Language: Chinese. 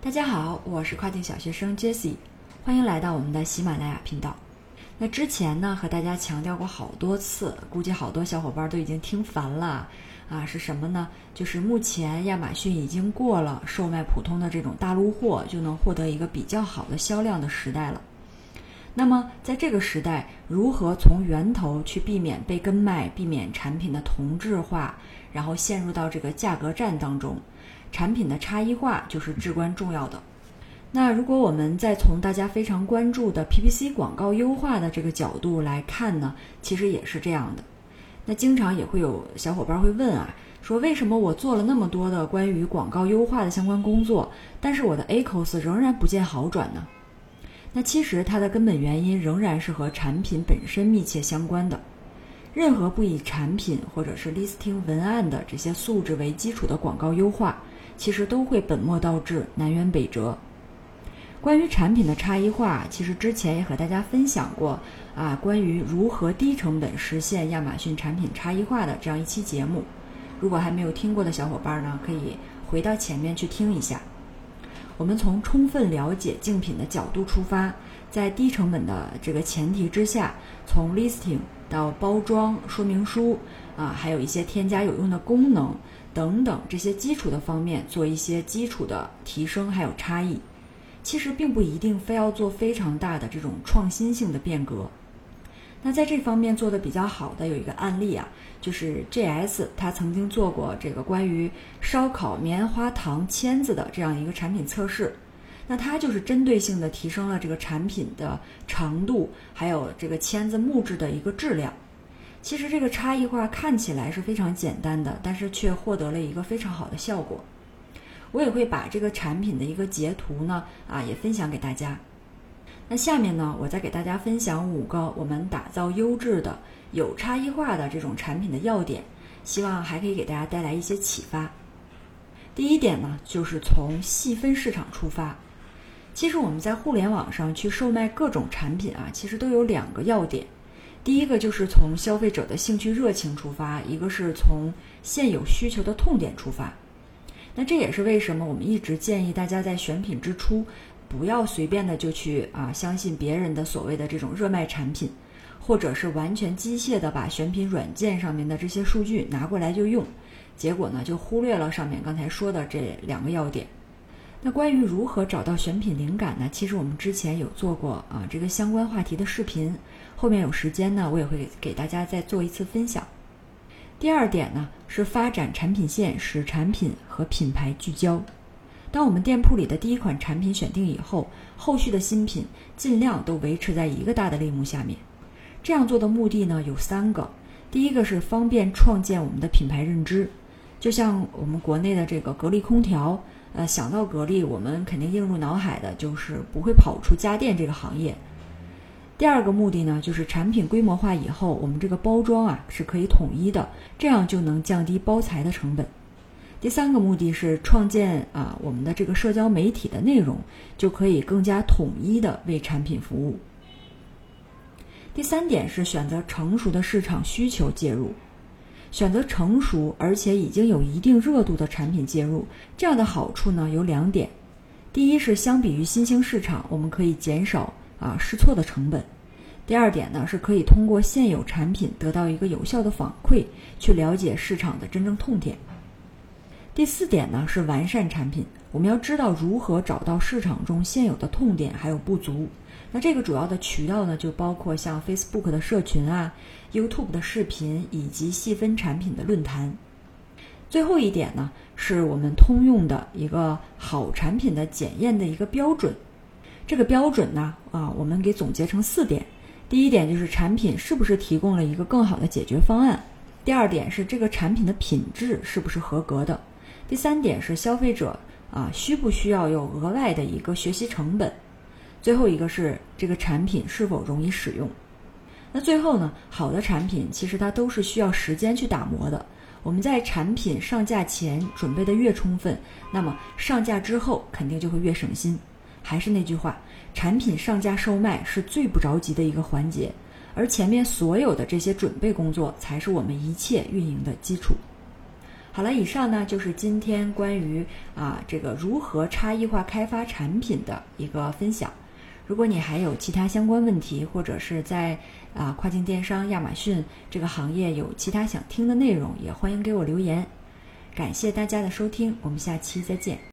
大家好，我是跨境小学生 Jesse， 欢迎来到我们的喜马拉雅频道。那之前呢，和大家强调过好多次，估计好多小伙伴都已经听烦了啊，是什么呢？就是目前亚马逊已经过了售卖普通的这种大陆货就能获得一个比较好的销量的时代了。那么在这个时代，如何从源头去避免被跟卖，避免产品的同质化，然后陷入到这个价格战当中，产品的差异化就是至关重要的。那如果我们再从大家非常关注的 PPC 广告优化的这个角度来看呢，其实也是这样的。那经常也会有小伙伴会问啊，说为什么我做了那么多的关于广告优化的相关工作，但是我的 ACOS 仍然不见好转呢？那其实它的根本原因仍然是和产品本身密切相关的。任何不以产品或者是 listing 文案的这些素质为基础的广告优化，其实都会本末倒置，南辕北辙。关于产品的差异化，其实之前也和大家分享过啊，关于如何低成本实现亚马逊产品差异化的这样一期节目，如果还没有听过的小伙伴呢，可以回到前面去听一下。我们从充分了解竞品的角度出发，在低成本的这个前提之下，从 listing 到包装、说明书啊，还有一些添加有用的功能等等这些基础的方面做一些基础的提升还有差异。其实并不一定非要做非常大的这种创新性的变革。那在这方面做的比较好的有一个案例啊，就是 JS 他曾经做过这个关于烧烤棉花糖签子的这样一个产品测试，那他就是针对性的提升了这个产品的长度，还有这个签子木质的一个质量。其实这个差异化看起来是非常简单的，但是却获得了一个非常好的效果。我也会把这个产品的一个截图呢啊也分享给大家。那下面呢，我再给大家分享5个我们打造优质的有差异化的这种产品的要点，希望还可以给大家带来一些启发。第一点呢，就是从细分市场出发。其实我们在互联网上去售卖各种产品啊，其实都有2个要点。第一个就是从消费者的兴趣热情出发，一个是从现有需求的痛点出发。那这也是为什么我们一直建议大家在选品之初不要随便的就去相信别人的所谓的这种热卖产品，或者是完全机械的把选品软件上面的这些数据拿过来就用，结果呢就忽略了上面刚才说的这2个要点。那关于如何找到选品灵感呢，其实我们之前有做过这个相关话题的视频，后面有时间呢我也会给大家再做一次分享。第二点呢，是发展产品线，使产品和品牌聚焦。当我们店铺里的第一款产品选定以后，后续的新品尽量都维持在一个大的类目下面。这样做的目的呢有3个。第一个是方便创建我们的品牌认知，就像我们国内的这个格力空调，想到格力，我们肯定映入脑海的就是不会跑出家电这个行业。第二个目的呢，就是产品规模化以后，我们这个包装啊是可以统一的，这样就能降低包材的成本。第3个目的是创建我们的这个社交媒体的内容，就可以更加统一的为产品服务。第3点是选择成熟的市场需求介入，选择成熟而且已经有一定热度的产品介入，这样的好处呢有2点。第一是相比于新兴市场，我们可以减少试错的成本。第2点呢，是可以通过现有产品得到一个有效的反馈，去了解市场的真正痛点。第4点呢，是完善产品。我们要知道如何找到市场中现有的痛点还有不足。那这个主要的渠道呢，就包括像 Facebook 的社群啊、YouTube 的视频以及细分产品的论坛。最后一点呢，是我们通用的一个好产品的检验的一个标准。这个标准呢我们给总结成4点。第1点就是产品是不是提供了一个更好的解决方案。第2点是这个产品的品质是不是合格的。第3点是消费者需不需要有额外的一个学习成本。最后一个是这个产品是否容易使用。那最后呢，好的产品其实它都是需要时间去打磨的。我们在产品上架前准备的越充分，那么上架之后肯定就会越省心。还是那句话，产品上架售卖是最不着急的一个环节，而前面所有的这些准备工作才是我们一切运营的基础。好了，以上呢就是今天关于这个如何差异化开发产品的一个分享。如果你还有其他相关问题，或者是在跨境电商、亚马逊这个行业有其他想听的内容，也欢迎给我留言。感谢大家的收听，我们下期再见。